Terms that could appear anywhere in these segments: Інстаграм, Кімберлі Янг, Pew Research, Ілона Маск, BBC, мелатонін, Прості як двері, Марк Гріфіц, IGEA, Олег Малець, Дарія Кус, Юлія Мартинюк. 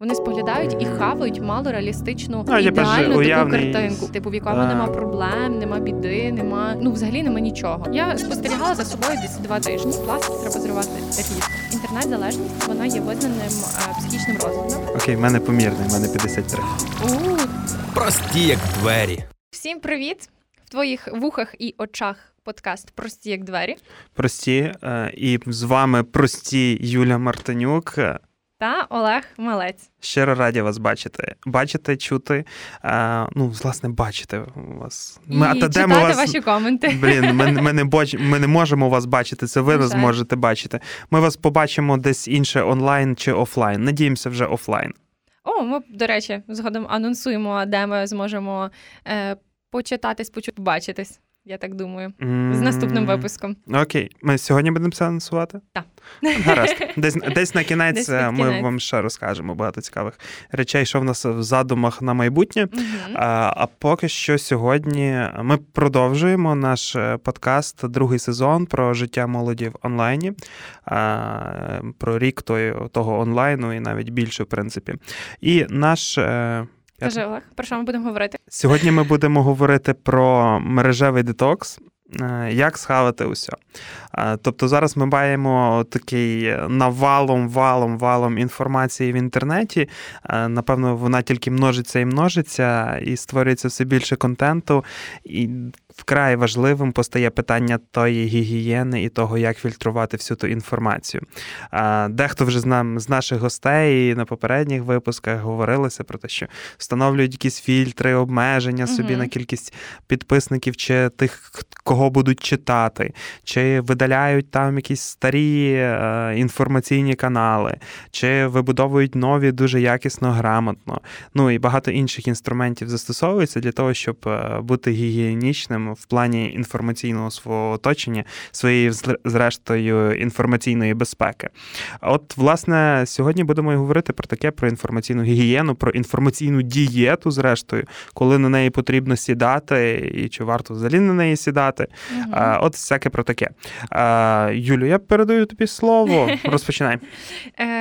Вони споглядають і хавають малореалістичну, ідеальну таку картинку. Типу, в якому нема проблем, нема біди, нема... Ну, взагалі нема нічого. Я спостерігала за собою десь 2 тижні. Пластик треба зривати різко. Інтернет-залежність, вона є визнаним психічним розладом. Окей, в мене помірний, в мене 53. Прості як двері. Всім привіт! В твоїх вухах і очах подкаст «Прості як двері». Прості. І з вами прості Юлія Мартинюк. Та Олег Малець. Щиро раді вас бачити. Бачити, чути, власне, бачити вас. І читати вас... ваші коменти. Блін, ми не можемо вас бачити, це ви нас можете бачити. Ми вас побачимо десь інше, онлайн чи офлайн. Надіємося, вже офлайн. О, ми, до речі, згодом анонсуємо, де ми зможемо почитатись, побачитись. Я так думаю, з наступним випуском. Окей. Ми сьогодні будемо це анонсувати? Так. Гаразд. Десь на кінець ми вам ще розкажемо багато цікавих речей, що в нас в задумах на майбутнє. А поки що сьогодні ми продовжуємо наш подкаст, 2-й сезон про життя молоді в онлайні, про рік того онлайну і навіть більше, в принципі. І наш... Кажи, Олег, про що ми будемо говорити? Сьогодні ми будемо говорити про мережевий детокс, як схавати усе. Тобто зараз ми маємо такий навалом інформації в інтернеті. Напевно, вона тільки множиться, і створюється все більше контенту. І вкрай важливим постає питання тої гігієни і того, як фільтрувати всю ту інформацію. Дехто вже з наших гостей на попередніх випусках говорилося про те, що встановлюють якісь фільтри, обмеження собі на кількість підписників чи тих, кого будуть читати, чи видаляють там якісь старі інформаційні канали, чи вибудовують нові дуже якісно, грамотно. Ну і багато інших інструментів застосовується для того, щоб бути гігієнічним в плані інформаційного свого оточення, своєї, зрештою, інформаційної безпеки. От, власне, сьогодні будемо і говорити про таке, про інформаційну гігієну, про інформаційну дієту, зрештою, коли на неї потрібно сідати, і чи варто взагалі на неї сідати. От всяке про таке. Юлю, я передаю тобі слово. Розпочинай.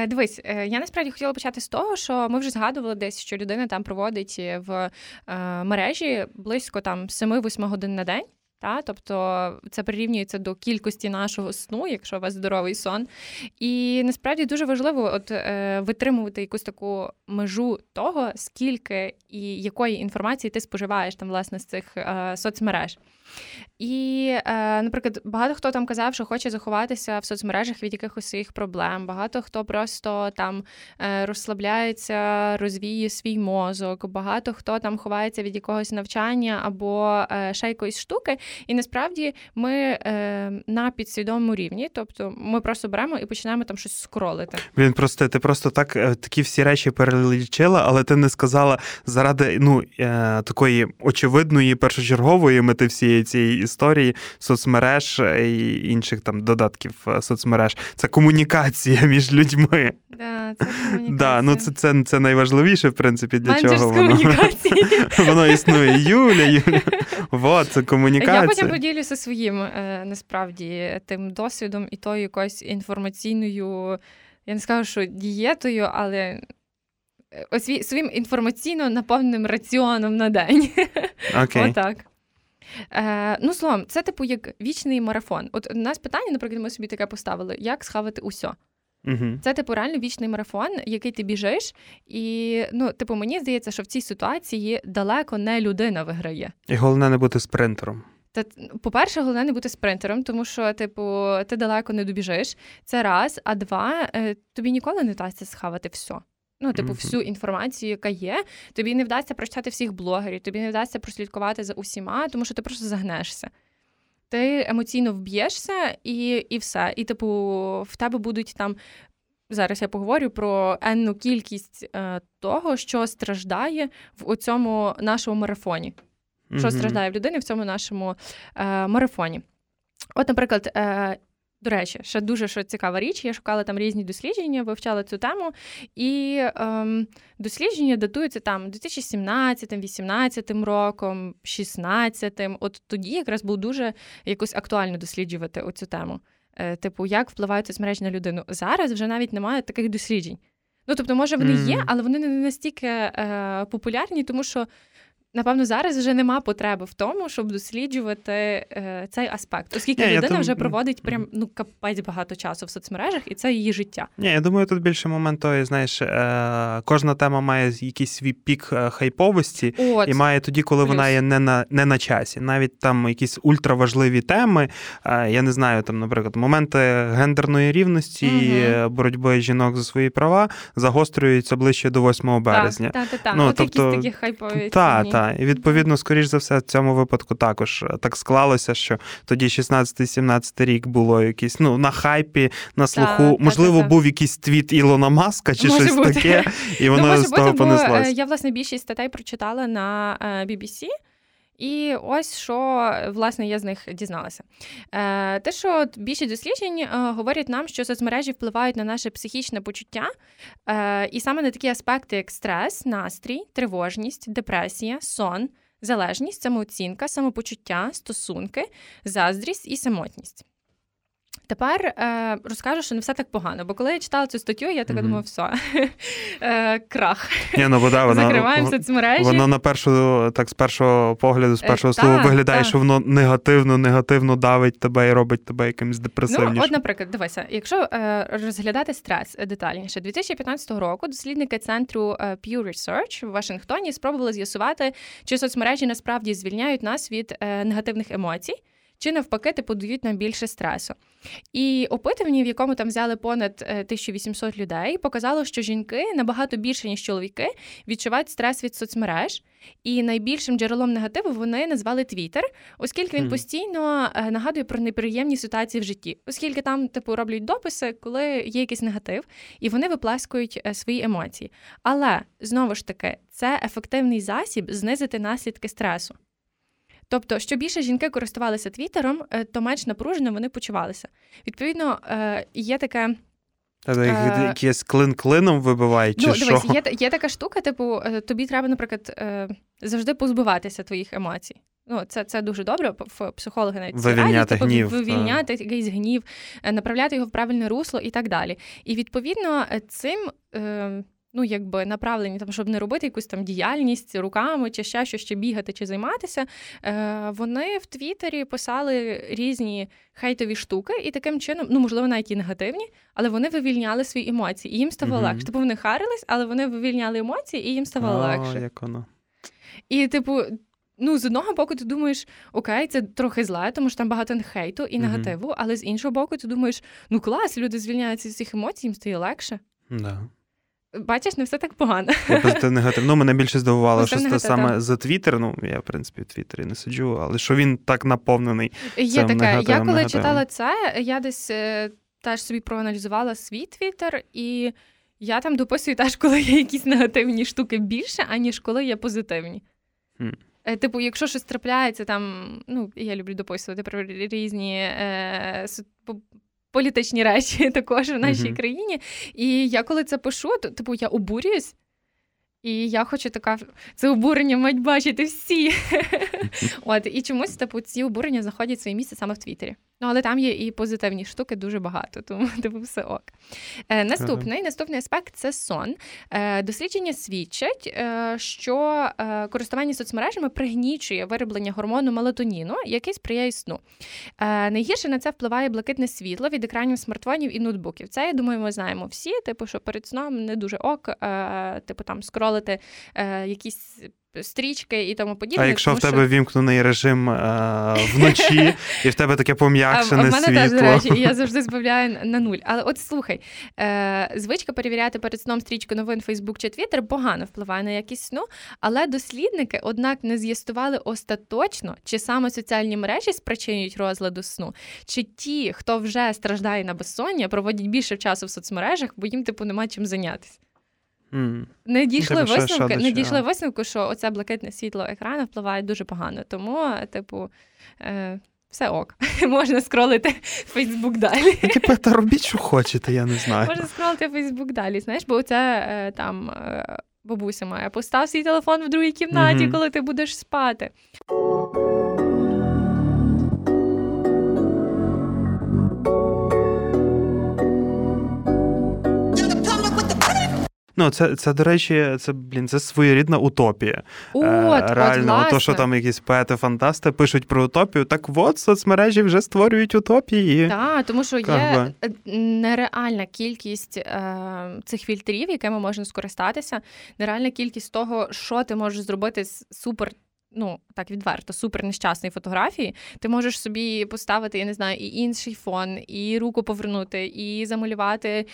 Дивись, я насправді хотіла почати з того, що ми вже згадували десь, що людина там проводить в мережі близько там 7-8 годин на день. Та? Тобто це прирівнюється до кількості нашого сну, якщо у вас здоровий сон. І насправді дуже важливо витримувати якусь таку межу того, скільки і якої інформації ти споживаєш там, власне, з цих соцмереж. І, наприклад, багато хто там казав, що хоче заховатися в соцмережах від якихось своїх проблем, багато хто просто там розслабляється, розвіє свій мозок, багато хто там ховається від якогось навчання або ще якоїсь штуки. І насправді ми на підсвідомому рівні, тобто ми просто беремо і починаємо там щось скролити. Блін, просто ти просто такі всі речі перелічила, але ти не сказала заради такої очевидної першочергової мети всієї цієї історії соцмереж і інших там додатків соцмереж. Це комунікація між людьми. Да, це комунікація. Да, це найважливіше, в принципі, для чого воно існує. Юля. Вот, це комунікація. Я потім поділюся своїм, насправді, тим досвідом і тою якоюсь інформаційною, я не скажу, що дієтою, але своїм інформаційно наповненим раціоном на день. Окей. Отак. Словом, це типу як вічний марафон. От у нас питання, наприклад, ми собі таке поставили, як схавати усе. Це, типу, реально вічний марафон, який ти біжиш, і, мені здається, що в цій ситуації далеко не людина виграє. І головне не бути спринтером. По-перше, головне не бути спринтером, тому що, ти далеко не добіжиш. Це раз, а два, тобі ніколи не вдасться схавати все. Всю інформацію, яка є, тобі не вдасться прочитати всіх блогерів, тобі не вдасться прослідкувати за усіма, тому що ти просто загнешся. Ти емоційно вб'єшся і все. І, в тебе будуть там... Зараз я поговорю про енну кількість того, що страждає в цьому нашому марафоні. Що страждає в людини в цьому нашому марафоні. От, наприклад... До речі, ще дуже цікава річ. Я шукала там різні дослідження, вивчала цю тему. І дослідження датуються там 2017, 2018 роком, 2016. От тоді якраз було дуже якось актуально досліджувати оцю тему. Як впливають соцмережі на людину. Зараз вже навіть немає таких досліджень. Ну, тобто, може, вони є, але вони не настільки популярні, тому що, напевно, зараз вже нема потреби в тому, щоб досліджувати цей аспект. Оскільки людина вже проводить прям, ну, капець багато часу в соцмережах, і це її життя. Ні, я думаю, тут більше момент той, знаєш, кожна тема має якийсь свій пік хайповості. От. І має тоді, коли вона є не на часі. Навіть там якісь ультраважливі теми, я не знаю, там, наприклад, моменти гендерної рівності, угу. боротьби жінок за свої права загострюються ближче до 8 березня. Так. Ну, тобто, якісь такі хайпові. І, відповідно, скоріш за все, в цьому випадку також так склалося, що тоді 16-17 рік було якийсь, ну, на хайпі, на слуху. Можливо, був якийсь твіт Ілона Маска чи може щось бути. Таке, і воно з того понеслося. Я, власне, більшість статей прочитала на BBC, і ось що, власне, я з них дізналася. Те, що більшість досліджень говорять нам, що соцмережі впливають на наше психічне почуття, і саме на такі аспекти, як стрес, настрій, тривожність, депресія, сон, залежність, самооцінка, самопочуття, стосунки, заздрість і самотність. Тепер розкажу, що не все так погано, бо коли я читала цю статтю, я так думала, все, крах. Ні, ну, вода, закриваємо соцмережі. Воно на з першого погляду виглядає, що воно негативно давить тебе і робить тебе якимось депресивнішим. Ну, от, наприклад, дивися, якщо розглядати стрес детальніше, 2015 року дослідники центру Pew Research в Вашингтоні спробували з'ясувати, чи соцмережі насправді звільняють нас від негативних емоцій, чи навпаки, подають нам більше стресу. І опитування, в якому там взяли понад 1800 людей, показало, що жінки набагато більше, ніж чоловіки, відчувають стрес від соцмереж. І найбільшим джерелом негативу вони назвали Твіттер, оскільки він постійно нагадує про неприємні ситуації в житті. Оскільки там, роблять дописи, коли є якийсь негатив, і вони виплескують свої емоції. Але, знову ж таки, це ефективний засіб знизити наслідки стресу. Тобто, що більше жінки користувалися Твіттером, то менш напружено вони почувалися. Відповідно, є таке... Якийсь клин клином вибивають, чи що? Ну, дивись, є така штука, тобі треба, наприклад, завжди позбуватися твоїх емоцій. Ну, це дуже добре, психологи навіть радять, вивільняти якийсь гнів, направляти його в правильне русло і так далі. І, відповідно, цим... направлені, щоб не робити якусь там діяльність руками, чи ще бігати, чи займатися, вони в Твіттері писали різні хейтові штуки, і таким чином, можливо, навіть і негативні, але вони вивільняли свої емоції, і їм ставало легше. Вони харились, але вони вивільняли емоції, і їм ставало легше. Як воно. І, з одного боку ти думаєш, окей, це трохи зле, тому що там багато хейту і негативу, але з іншого боку ти думаєш, клас, люди звільняються з цих емоцій, їм стає легше. Да. Бачиш, не все так погано. Мене більше здивувало, що це саме за Твіттер. Я, в принципі, в Твіттері не сиджу, але що він так наповнений цим негативом. Я коли читала це, я десь теж собі проаналізувала свій Твіттер, і я там дописую теж, коли є якісь негативні штуки більше, аніж коли є позитивні. Якщо щось трапляється, там, я люблю дописувати про різні політичні речі також в нашій країні. І я коли це пишу, то я обурююсь. І я хочу це обурення мають бачити всі. І чомусь ці обурення знаходять своє місце саме в Твіттері. Але там є і позитивні штуки дуже багато, тому все ок. Наступний аспект – це сон. Дослідження свідчать, що користування соцмережами пригнічує вироблення гормону мелатоніну, який сприяє сну. Найгірше на це впливає блакитне світло від екранів смартфонів і ноутбуків. Це, я думаю, ми знаємо всі, що перед сном не дуже ок, скролити якісь стрічки і тому подібне. А якщо в тебе вімкнений режим вночі, і в тебе таке пом'якшене світло. В мене теж, до речі, я завжди збавляю на нуль. Але слухай, звичка перевіряти перед сном стрічку новин Facebook чи Twitter погано впливає на якість сну, але дослідники, однак, не з'ясували остаточно, чи саме соціальні мережі спричинюють розладу сну, чи ті, хто вже страждає на безсоння, проводять більше часу в соцмережах, бо їм, нема чим зайнятися. Не дійшли висновку, що оце блакитне світло екрану впливає дуже погано. Тому, все ок. Можна скролити Facebook далі. Та робіть, що хочете, я не знаю. Можна скролити Facebook далі, знаєш, бо оце там бабуся має. Постав свій телефон в другій кімнаті, коли ти будеш спати. Ну, це, до речі, це, це своєрідна утопія. Реально, то, що там якісь поети-фантасти пишуть про утопію, так от соцмережі вже створюють утопії. Так, тому що є нереальна кількість цих фільтрів, якими можна скористатися, нереальна кількість того, що ти можеш зробити з супер, ну, так відверто, супер нещасної фотографії, ти можеш собі поставити, я не знаю, і інший фон, і руку повернути, і замалювати.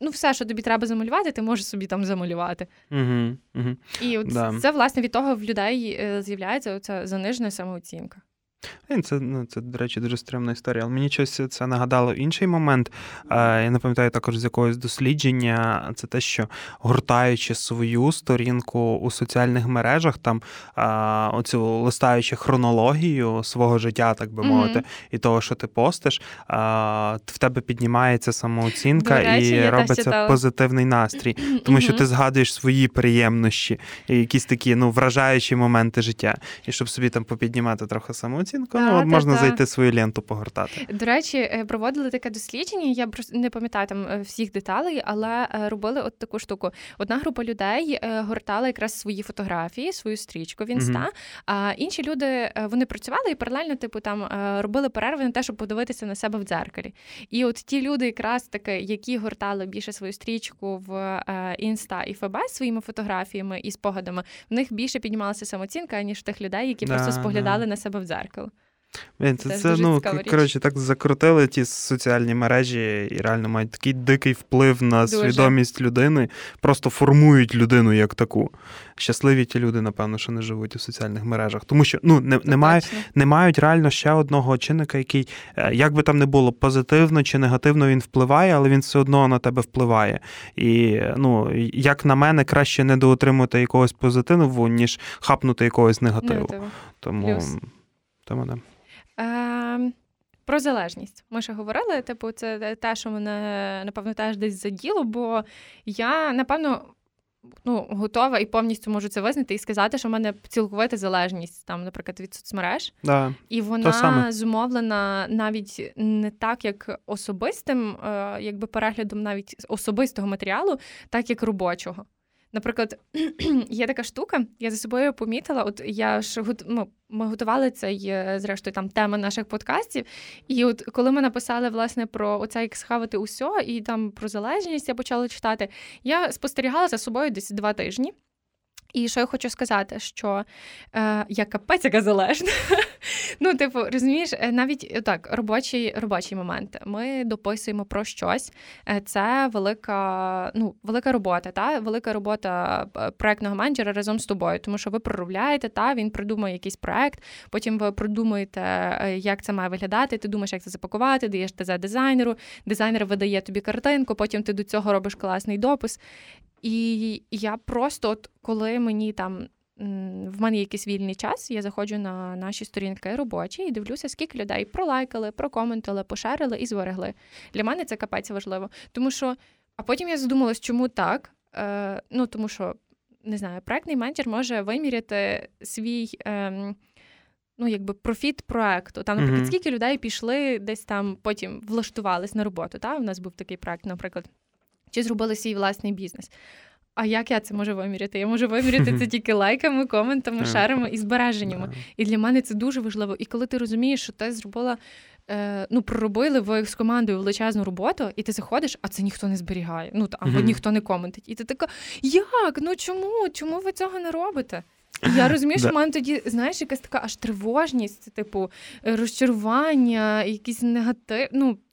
Ну, все, що тобі треба замалювати, ти можеш собі там замалювати. Угу, угу. І от це, власне, від того в людей з'являється оця занижена самооцінка. Це, до речі, дуже стримна історія. Але мені щось це нагадало інший момент. Я не пам'ятаю також з якогось дослідження. Це те, що гортаючи свою сторінку у соціальних мережах, там оцю листаючи хронологію свого життя, так би мовити, і того, що ти постиш, в тебе піднімається самооцінка, речі, і робиться позитивний настрій. Тому що ти згадуєш свої приємнощі, якісь такі, ну, вражаючі моменти життя. І щоб собі там попіднімати трохи самооцінку, можна зайти свою ленту погортати. До речі, проводили таке дослідження, я просто не пам'ятаю там всіх деталей, але робили от таку штуку. Одна група людей гортала якраз свої фотографії, свою стрічку в Інста, а інші люди, вони працювали і паралельно типу там робили перерви на те, щоб подивитися на себе в дзеркалі. І от ті люди якраз таки, які гортали більше свою стрічку в Інста і ФБ своїми фотографіями і спогадами, в них більше піднімалася самооцінка, ніж тих людей, які просто споглядали на себе в дзеркалі. Це ну, коротше, так закрутили ті соціальні мережі і реально мають такий дикий вплив на свідомість людини, просто формують людину як таку. Щасливі ті люди, напевно, що не живуть у соціальних мережах, тому що ну, не мають реально ще одного чинника, який, як би там не було, позитивно чи негативно він впливає, але він все одно на тебе впливає. І, ну, як на мене, краще недоотримувати якогось позитиву, ніж хапнути якогось негативу. Тому... Про залежність. Ми ще говорили, типу, це те, що мене, напевно, теж десь заділо, бо я, напевно, готова і повністю можу це визнати і сказати, що в мене цілковита залежність, там, наприклад, від соцмереж. Да, і вона зумовлена навіть не так, як особистим, якби переглядом навіть особистого матеріалу, так як робочого. Наприклад, є така штука, я за собою помітила, от я ж ми готували цей, зрештою, там теми наших подкастів, і от коли ми написали, власне, про оце, як схавати усе, і там про залежність я почала читати, я спостерігала за собою десь 2 тижні. І що я хочу сказати, що я капець, яка залежна. Ну, типу, розумієш, навіть так, робочий момент. Ми дописуємо про щось. Це велика робота, та? Велика робота проєктного менеджера разом з тобою, тому що ви проробляєте, та? Він придумує якийсь проєкт, потім ви продумуєте, як це має виглядати, ти думаєш, як це запакувати, даєш ТЗ дизайнеру, дизайнер видає тобі картинку, потім ти до цього робиш класний допис. І я просто, от коли мені там, в мене є якийсь вільний час, я заходжу на наші сторінки робочі і дивлюся, скільки людей пролайкали, прокоментували, пошерили і зберегли. Для мене це капець важливо. Тому що, а потім я задумалась, чому так? Тому що, не знаю, проектний менеджер може виміряти свій... профіт проекту. Там, наприклад, скільки людей пішли десь там, потім влаштувались на роботу. Та? У нас був такий проект, наприклад. Чи зробили свій власний бізнес. А як я це можу виміряти? Я можу виміряти це тільки лайками, коментами, шерами і збереженнями. І для мене це дуже важливо. І коли ти розумієш, що ти проробили ви з командою величезну роботу, і ти заходиш, а це ніхто не зберігає, або ніхто не коментить. І ти така, як? Чому ви цього не робите? Я розумію, що в мене тоді, знаєш, якась така аж тривожність, типу розчарування, якийсь негатив,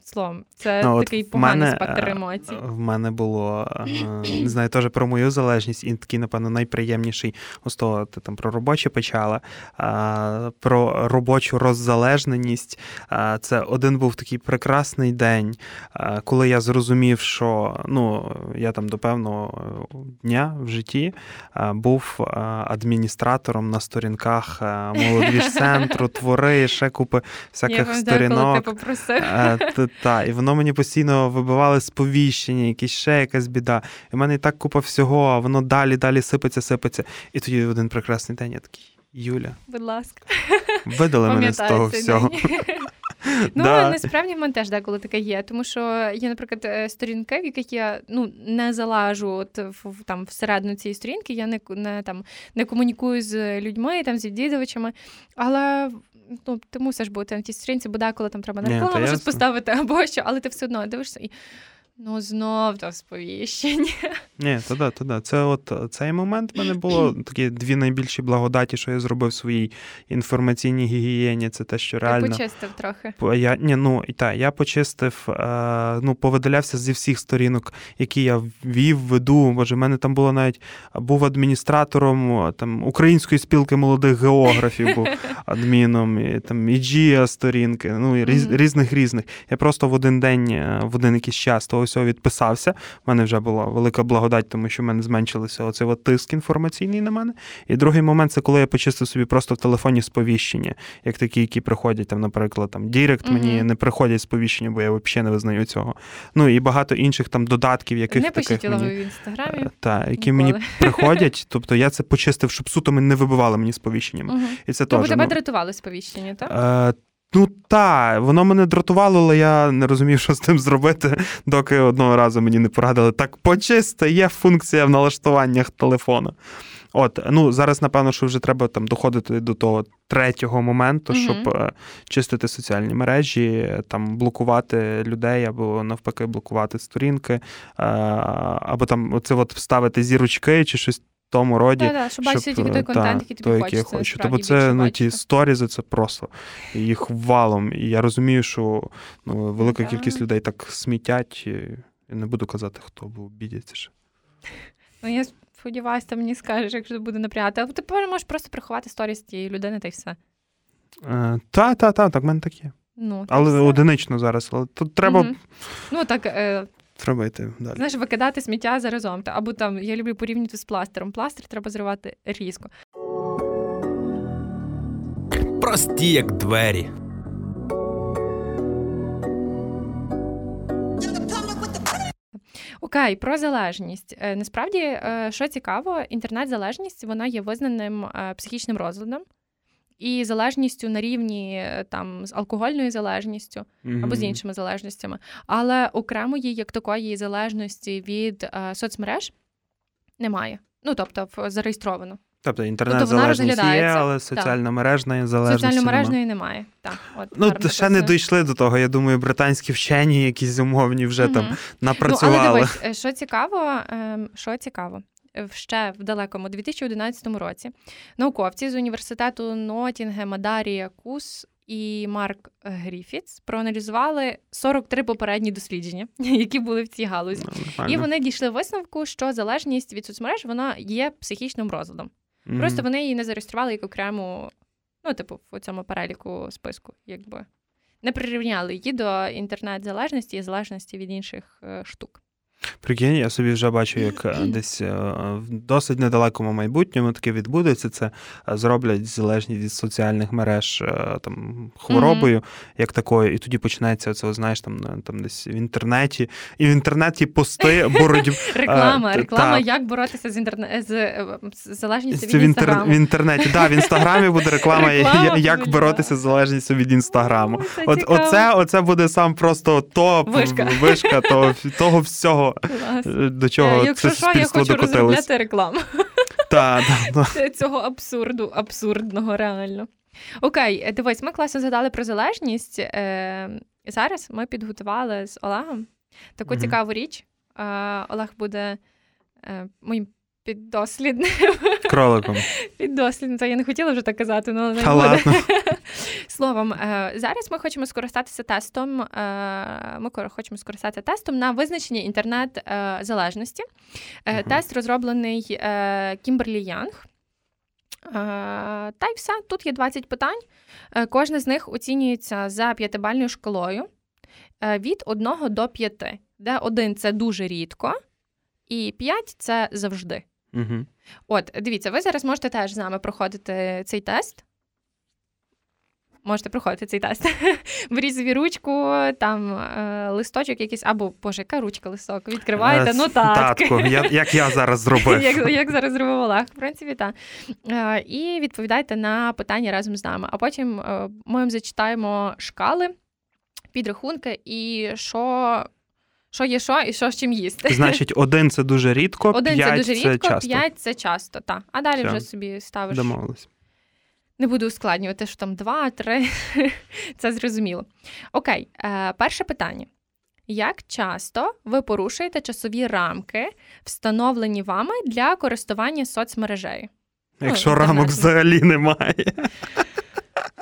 словом, це такий поганий спектр емоцій. В мене було, не знаю, теж про мою залежність, і такий, напевно, найприємніший, ось того, ти там про робочі почала, про робочу роззалежненість. Це один був такий прекрасний день, коли я зрозумів, що, я там до певного дня в житті був адміністратором на сторінках молодіжцентру, твори, ще купи всяких сторінок. І воно мені постійно вибивало сповіщення, якісь ще якась біда. І в мене і так купа всього, а воно далі сипеться. І тоді в один прекрасний день я такий, Юля. Будь ласка. видали мене з того всього. Ну, насправді в мене теж деколи таке є, тому що є, наприклад, сторінки, в яких я не залажу там всередину цієї сторінки, я не комунікую з людьми, там, з відвідувачами, але ти мусиш бути на тій сторінці, бо деколи там треба на рекламу щось поставити або що, але ти все одно дивишся і знов до сповіщення. Ні, то да. Це от цей момент в мене було такі дві найбільші благодаті, що я зробив в своїй інформаційній гігієні. Це те, що реально... Ти почистив трохи. Я почистив, повидалявся зі всіх сторінок, які я веду. Боже, в мене там було навіть... Був адміністратором там Української спілки молодих географів, був адміном, і там IGEA сторінки, різних. Я просто в один день, в один якийсь час того всього відписався. В мене вже була велика благодать, тому що в мене зменшилося оцей тиск інформаційний на мене. І другий момент – це коли я почистив собі просто в телефоні сповіщення, як такі, які приходять, там, наприклад, там, Дірект, мені не приходять сповіщення, бо я взагалі не визнаю цього. І багато інших там додатків, яких не таких мені... Не пишіть в Інстаграмі. Так, які мені приходять, тобто я це почистив, щоб суто не вибивали мені сповіщеннями. І це теж, тебе дратували сповіщення, так? Воно мене дратувало, але я не розумів, що з тим зробити, доки одного разу мені не порадили. Так, почисти, є функція в налаштуваннях телефона. Зараз, напевно, що вже треба там доходити до того третього моменту, щоб чистити соціальні мережі, там блокувати людей або навпаки блокувати сторінки, або там ставити зірочки чи щось. Тому роді, щоб бачити тільки той контент, який тобі хочеться. Тобто це ті сторізи, це просто їх валом. І я розумію, що велика кількість людей так смітять. Я не буду казати, хто, бо бідяться ще. Я сподіваюся, ти мені скажеш, якщо буде напрягати. Але ти можеш просто приховати сторіз тієї людини, та й все. Так в мене так є. Але все. Одинично зараз. Але тут треба... Треба йти далі. Знаєш, викидати сміття заразом. Або там, я люблю порівнювати з пластиром. Пластир треба зривати різко. Прості як двері. Окей, про залежність. Насправді, що цікаво, інтернет-залежність, вона є визнаним психічним розладом. І залежністю на рівні там з алкогольною залежністю або з іншими залежностями. Але окремої, як такої залежності від соцмереж немає. Зареєстровано. Тобто інтернет-залежність є, але соціально-мережної залежності немає. Соціально-мережної немає. Так, ще не дійшли до того. Я думаю, британські вчені якісь умовні вже там напрацювали. Але дивись, що цікаво. Ще в далекому 2011 році науковці з університету Ноттінгема Дарія Кус і Марк Гріфіц проаналізували 43 попередні дослідження, які були в цій галузі. І вони дійшли висновку, що залежність від соцмереж, вона є психічним розладом. Просто вони її не зареєстрували як окрему, в цьому переліку списку, якби. Не прирівняли її до інтернет-залежності і залежності від інших штук. Прикинь, я собі вже бачу, як десь в досить недалекому майбутньому таке відбудеться, це зроблять залежність від соціальних мереж там хворобою, як такою, і тоді почнеться оце, знаєш, там десь в інтернеті пости боротьби. Реклама, як боротися з залежністю від Інстаграму. В інтернеті, в Інстаграмі буде реклама, як боротися з залежністю від Інстаграму. Оце буде сам просто топ, вишка того всього. До чого якщо це суспільство докотилось. Якщо що, я хочу розробляти рекламу. Цього абсурду, абсурдного реально. Окей, дивись, ми класно згадали про залежність. Зараз ми підготували з Олегом таку цікаву річ. Олег буде моїм піддослідним. Кроликом. Піддослідним, то я не хотіла вже так казати, але не буде. Словом, зараз ми хочемо скористатися тестом. На визначення інтернет-залежності. Тест розроблений Кімберлі Янг. Та й все. Тут є 20 питань. Кожне з них оцінюється за 5-бальною шкалою від 1 до 5. Де 1 – це дуже рідко, і 5 – це завжди. Дивіться, ви зараз можете теж з нами проходити цей тест. можете проходити цей тест. Беріть собі ручку, там листочок якийсь, або, боже, яка ручка, листок, відкриваєте, нотатки. Татку, як я зараз зробив. Як зараз зробив Олег, в принципі, так. І відповідайте на питання разом з нами. А потім ми їм зачитаємо шкали, підрахунки і що є що і що з чим їсти. Значить, 1 – це дуже рідко, 5 – це часто. Так. А далі все. Вже собі ставиш. Домовились. Не буду ускладнювати, що там 2, 3. Це зрозуміло. Окей, перше питання. Як часто ви порушуєте часові рамки, встановлені вами для користування соцмережею? Якщо рамок взагалі немає.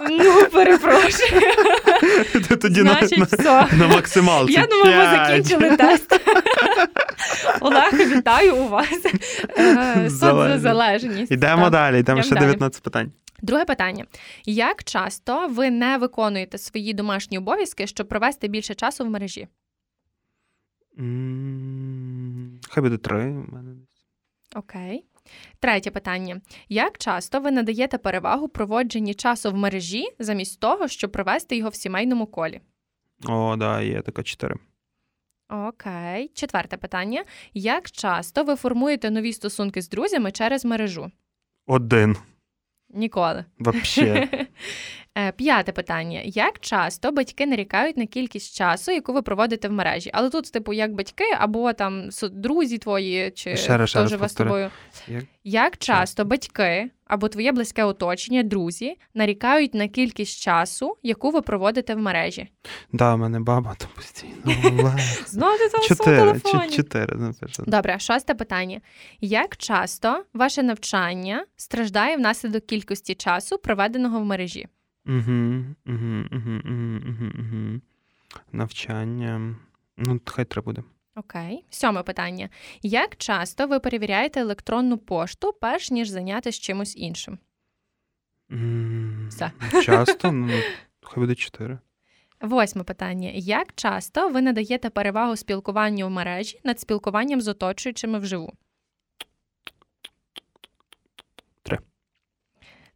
Ну, перепрошую. Ти тоді значить, на максималці. Я думаю, ми закінчили тест. Олег, вітаю у вас. Соцзалежність. Йдемо далі, йдемо ще 19 питань. Друге питання. Як часто ви не виконуєте свої домашні обов'язки, щоб провести більше часу в мережі? Хай буде 3 у мене. Окей. Третє питання. Як часто ви надаєте перевагу проводженні часу в мережі замість того, щоб провести його в сімейному колі? О, да, є така 4. Окей. Четверте питання. Як часто ви формуєте нові стосунки з друзями через мережу? 1. Ніколи. Вообще. П'яте питання. Як часто батьки нарікають на кількість часу, яку ви проводите в мережі? Але тут, типу, як батьки, або там друзі твої, чи хто живе з тобою. Як часто батьки, або твоє близьке оточення, друзі, нарікають на кількість часу, яку ви проводите в мережі? Да, в мене баба там постійно. Знову ти там у телефоні. 4. Добре, шосте питання. Як часто ваше навчання страждає внаслідок кількості часу, проведеного в мережі? Навчання. Ну, хай 3 буде. Окей. Сьоме питання. Як часто ви перевіряєте електронну пошту, перш ніж зайнятися чимось іншим? Все. Часто? Ну, хай буде 4. Восьме питання. Як часто ви надаєте перевагу спілкуванню в мережі над спілкуванням з оточуючими вживу? 3.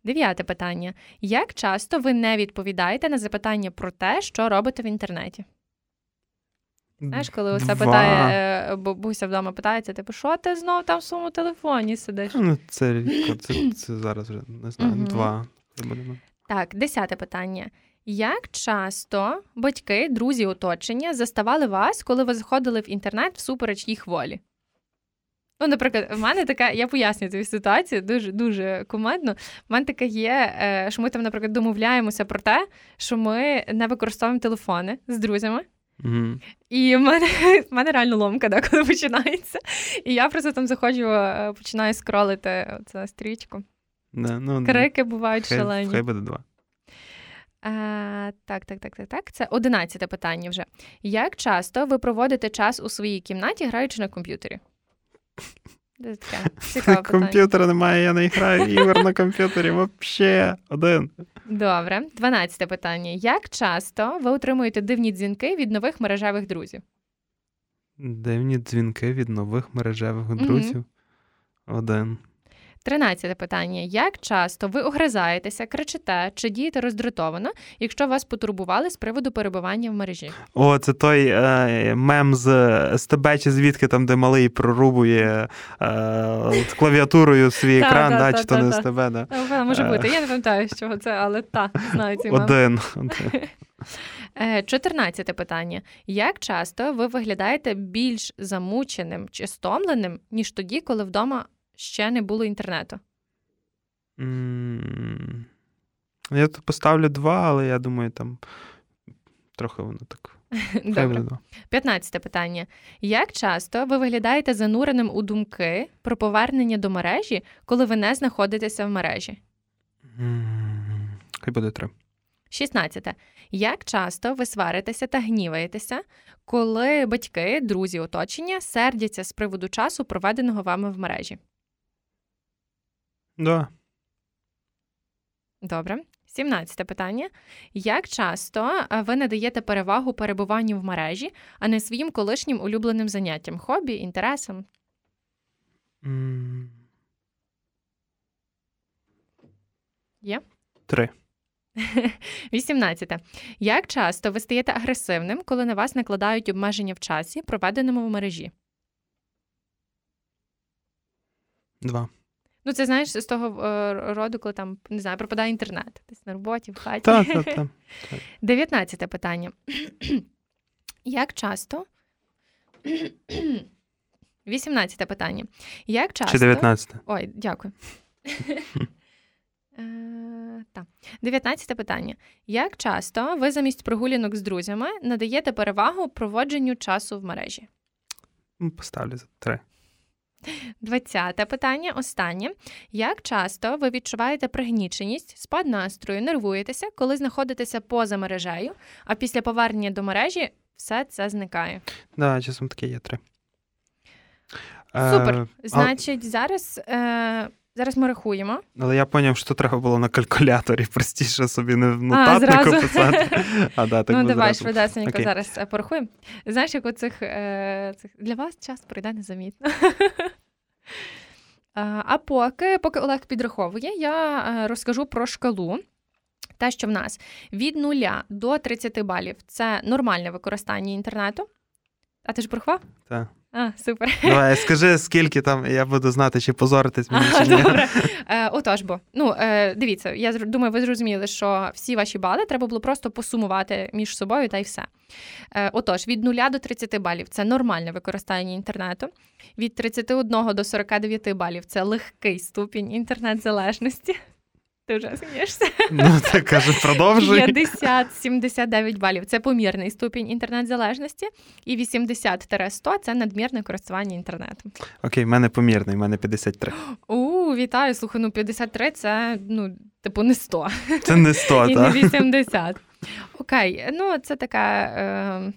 Дев'яте питання. Як часто ви не відповідаєте на запитання про те, що робите в інтернеті? Знаєш, коли усе питає, бабуся вдома питається, типу, що ти знов там в своєму телефоні сидиш? Ну, це рідко, це зараз вже, не знаю, 2. Так, 10-те питання. Як часто батьки, друзі, оточення заставали вас, коли ви заходили в інтернет всупереч їх волі? Ну, наприклад, в мене така, я поясню цю ситуацію дуже-дуже кумедно. В мене така є, що ми там, наприклад, домовляємося про те, що ми не використовуємо телефони з друзями. Mm-hmm. І в мене реально ломка, да, коли починається. І я просто там заходжу, починаю скролити оцю стрічку. Yeah, no, крики бувають шалені. Хай буде 2. Так. Це 11-те питання вже. Як часто ви проводите час у своїй кімнаті, граючи на комп'ютері? Це таке цікаве питання. Комп'ютера немає, я не граю ігор на комп'ютері. Вообще 1. Добре. 12-те питання. Як часто ви отримуєте дивні дзвінки від нових мережевих друзів? Дивні дзвінки від нових мережевих друзів? 1. 13-те питання. Як часто ви огризаєтеся, кричите чи дієте роздратовано, якщо вас потурбували з приводу перебування в мережі? О, це той мем з тебе чи звідки, там, де малий прорубує клавіатурою свій екран, да, чи то не з тебе. Да. Може бути, я не пам'ятаю, з чого це, але так, знаю цей мем. 1. 14-те питання. Як часто ви виглядаєте більш замученим чи стомленим, ніж тоді, коли вдома ще не було інтернету? Я тут поставлю 2, але я думаю, там трохи воно так. Добре. 15-те питання. Як часто ви виглядаєте зануреним у думки про повернення до мережі, коли ви не знаходитеся в мережі? Хай буде 3. 16-те. Як часто ви сваритеся та гніваєтеся, коли батьки, друзі, оточення сердяться з приводу часу, проведеного вами в мережі? Да. Добре. 17-те питання. Як часто ви надаєте перевагу перебуванню в мережі, а не своїм колишнім улюбленим заняттям, хобі, інтересам? Є? 3. 18. Як часто ви стаєте агресивним, коли на вас накладають обмеження в часі, проведеному в мережі? 2. Ну, це, знаєш, з того роду, коли там, не знаю, пропадає інтернет. Десь на роботі, в хаті. Так. 19 питання. Як часто... 18 питання. Як часто... Чи 19? Ой, дякую. Так. 19 питання. Як часто ви замість прогулянок з друзями надаєте перевагу проводженню часу в мережі? Поставлю за 3. 20 питання. Останнє. Як часто ви відчуваєте пригніченість, спад настрою, нервуєтеся, коли знаходитеся поза мережею, а після повернення до мережі все це зникає? Да, часом таке є 3. Супер. Значить, зараз ми рахуємо. Але я зрозумів, що треба було на калькуляторі простіше собі не в нотатнику писати. Ну давай, швидесенько зараз порахуємо. Знаєш, як у цих... Для вас час пройде незамітно. А поки Олег підраховує, я розкажу про шкалу. Те, що в нас від 0 до 30 балів – це нормальне використання інтернету. А ти ж порахував? Так. А, супер. Давай, скажи, скільки там, я буду знати, чи позоритись мені, чи ні. Добре. Отож, бо. Дивіться, я думаю, ви зрозуміли, що всі ваші бали треба було просто посумувати між собою, та й все. Отож, від 0 до 30 балів – це нормальне використання інтернету. Від 31 до 49 балів – це легкий ступінь інтернет-залежності. Ти вже смієшся. Ну, це, каже, продовжуй. 50-79 балів – це помірний ступінь інтернет-залежності. І 80-100 – це надмірне користування інтернетом. Окей, в мене помірний, в мене 53. Вітаю, слухай, 53 – це, не 100. Це не 100, так. І не 80. Окей, це така...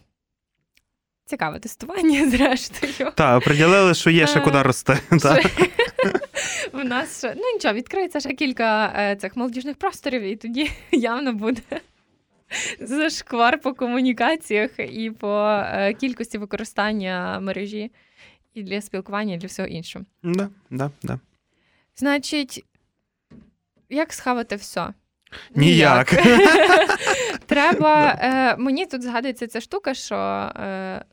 Цікаве тестування, зрештою. Так, оприділили, що є ще куди рости. У нас, нічого, відкриється ще кілька цих молодіжних просторів, і тоді явно буде зашквар по комунікаціях і по кількості використання мережі і для спілкування, і для всього іншого. Да. Значить, як схавати все? Ніяк. Треба, мені тут згадується ця штука, що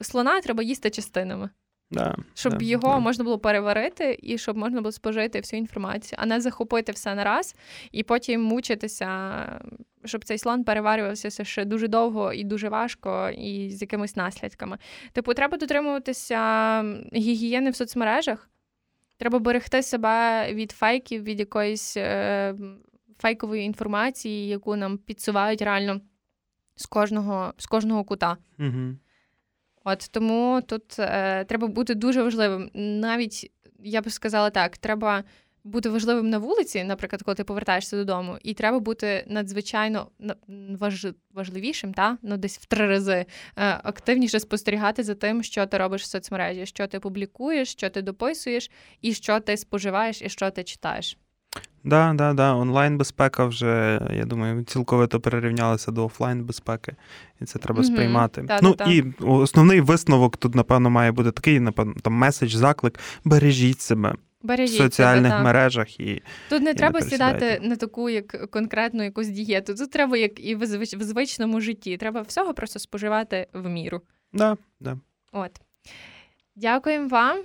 слона треба їсти частинами. Щоб його можна було переварити і щоб можна було спожити всю інформацію, а не захопити все на раз і потім мучитися, щоб цей слон переварювався ще дуже довго і дуже важко і з якимись наслідками. Треба дотримуватися гігієни в соцмережах, треба берегти себе від фейків, від якоїсь фейкової інформації, яку нам підсувають реально з кожного кута. Угу. Тому тут треба бути дуже важливим. Навіть, я б сказала так, треба бути важливим на вулиці, наприклад, коли ти повертаєшся додому, і треба бути надзвичайно важливішим, десь в 3 рази активніше спостерігати за тим, що ти робиш в соцмережі, що ти публікуєш, що ти дописуєш, і що ти споживаєш, і що ти читаєш. Да. Онлайн-безпека вже, я думаю, цілковито перерівнялася до офлайн-безпеки. І це треба сприймати. І основний висновок тут, напевно, має бути такий, там, меседж, заклик. Бережіть себе. В соціальних мережах. Тут не треба сідати на таку, як конкретну якусь дієту. Тут треба, як і в звичному житті. Треба всього просто споживати в міру. Да. Дякуємо вам.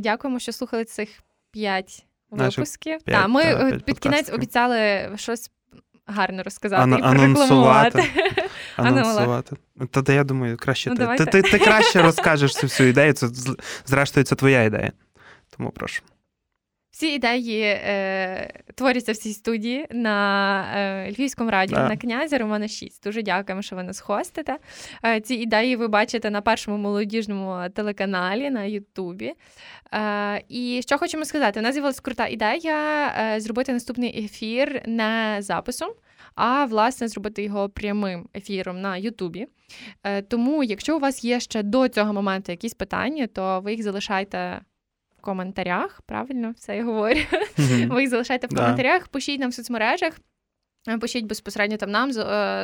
Дякуємо, що слухали цих 5 випуски. Ми під кінець обіцяли щось гарно розказати і прорекламувати. Анонсувати. Та я думаю, краще ти. Ти краще розкажеш цю всю ідею. Це, зрештою, це твоя ідея. Тому прошу. Всі ідеї творяться в цій студії на Львівському радіо, на Князя Романа 6. Дуже дякуємо, що ви нас хостите. Ці ідеї ви бачите на першому молодіжному телеканалі, на Ютубі. І що хочемо сказати? У нас з'явилась крута ідея зробити наступний ефір не записом, а, власне, зробити його прямим ефіром на Ютубі. Тому, якщо у вас є ще до цього моменту якісь питання, то ви їх залишайте в коментарях, правильно все я говорю. Ви їх залишайте в коментарях, пишіть нам в соцмережах. Пишіть безпосередньо там нам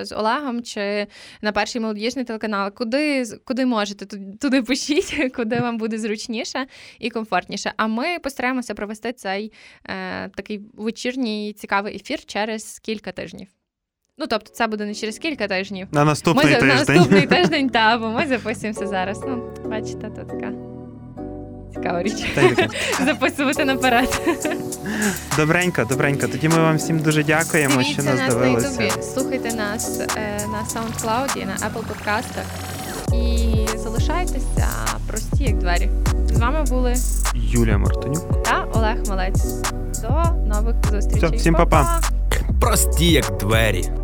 з Олегом чи на перший молодіжний телеканал. Куди можете, туди пишіть, куди вам буде зручніше і комфортніше. А ми постараємося провести цей такий вечірній цікавий ефір через кілька тижнів. Ну, тобто це буде не через кілька тижнів. На наступний тиждень, та, бо ми записуємося зараз. Ну, бачите, то така цікава річ. Записувати наперед. Добренько. Тоді ми вам всім дуже дякуємо, що нас дивилися. Дивіться нас на YouTube, слухайте нас на SoundCloud, на Apple подкастах. І залишайтеся прості, як двері. З вами були Юлія Мартинюк та Олег Малець. До нових зустрічей. Всім па-па. Прості, як двері.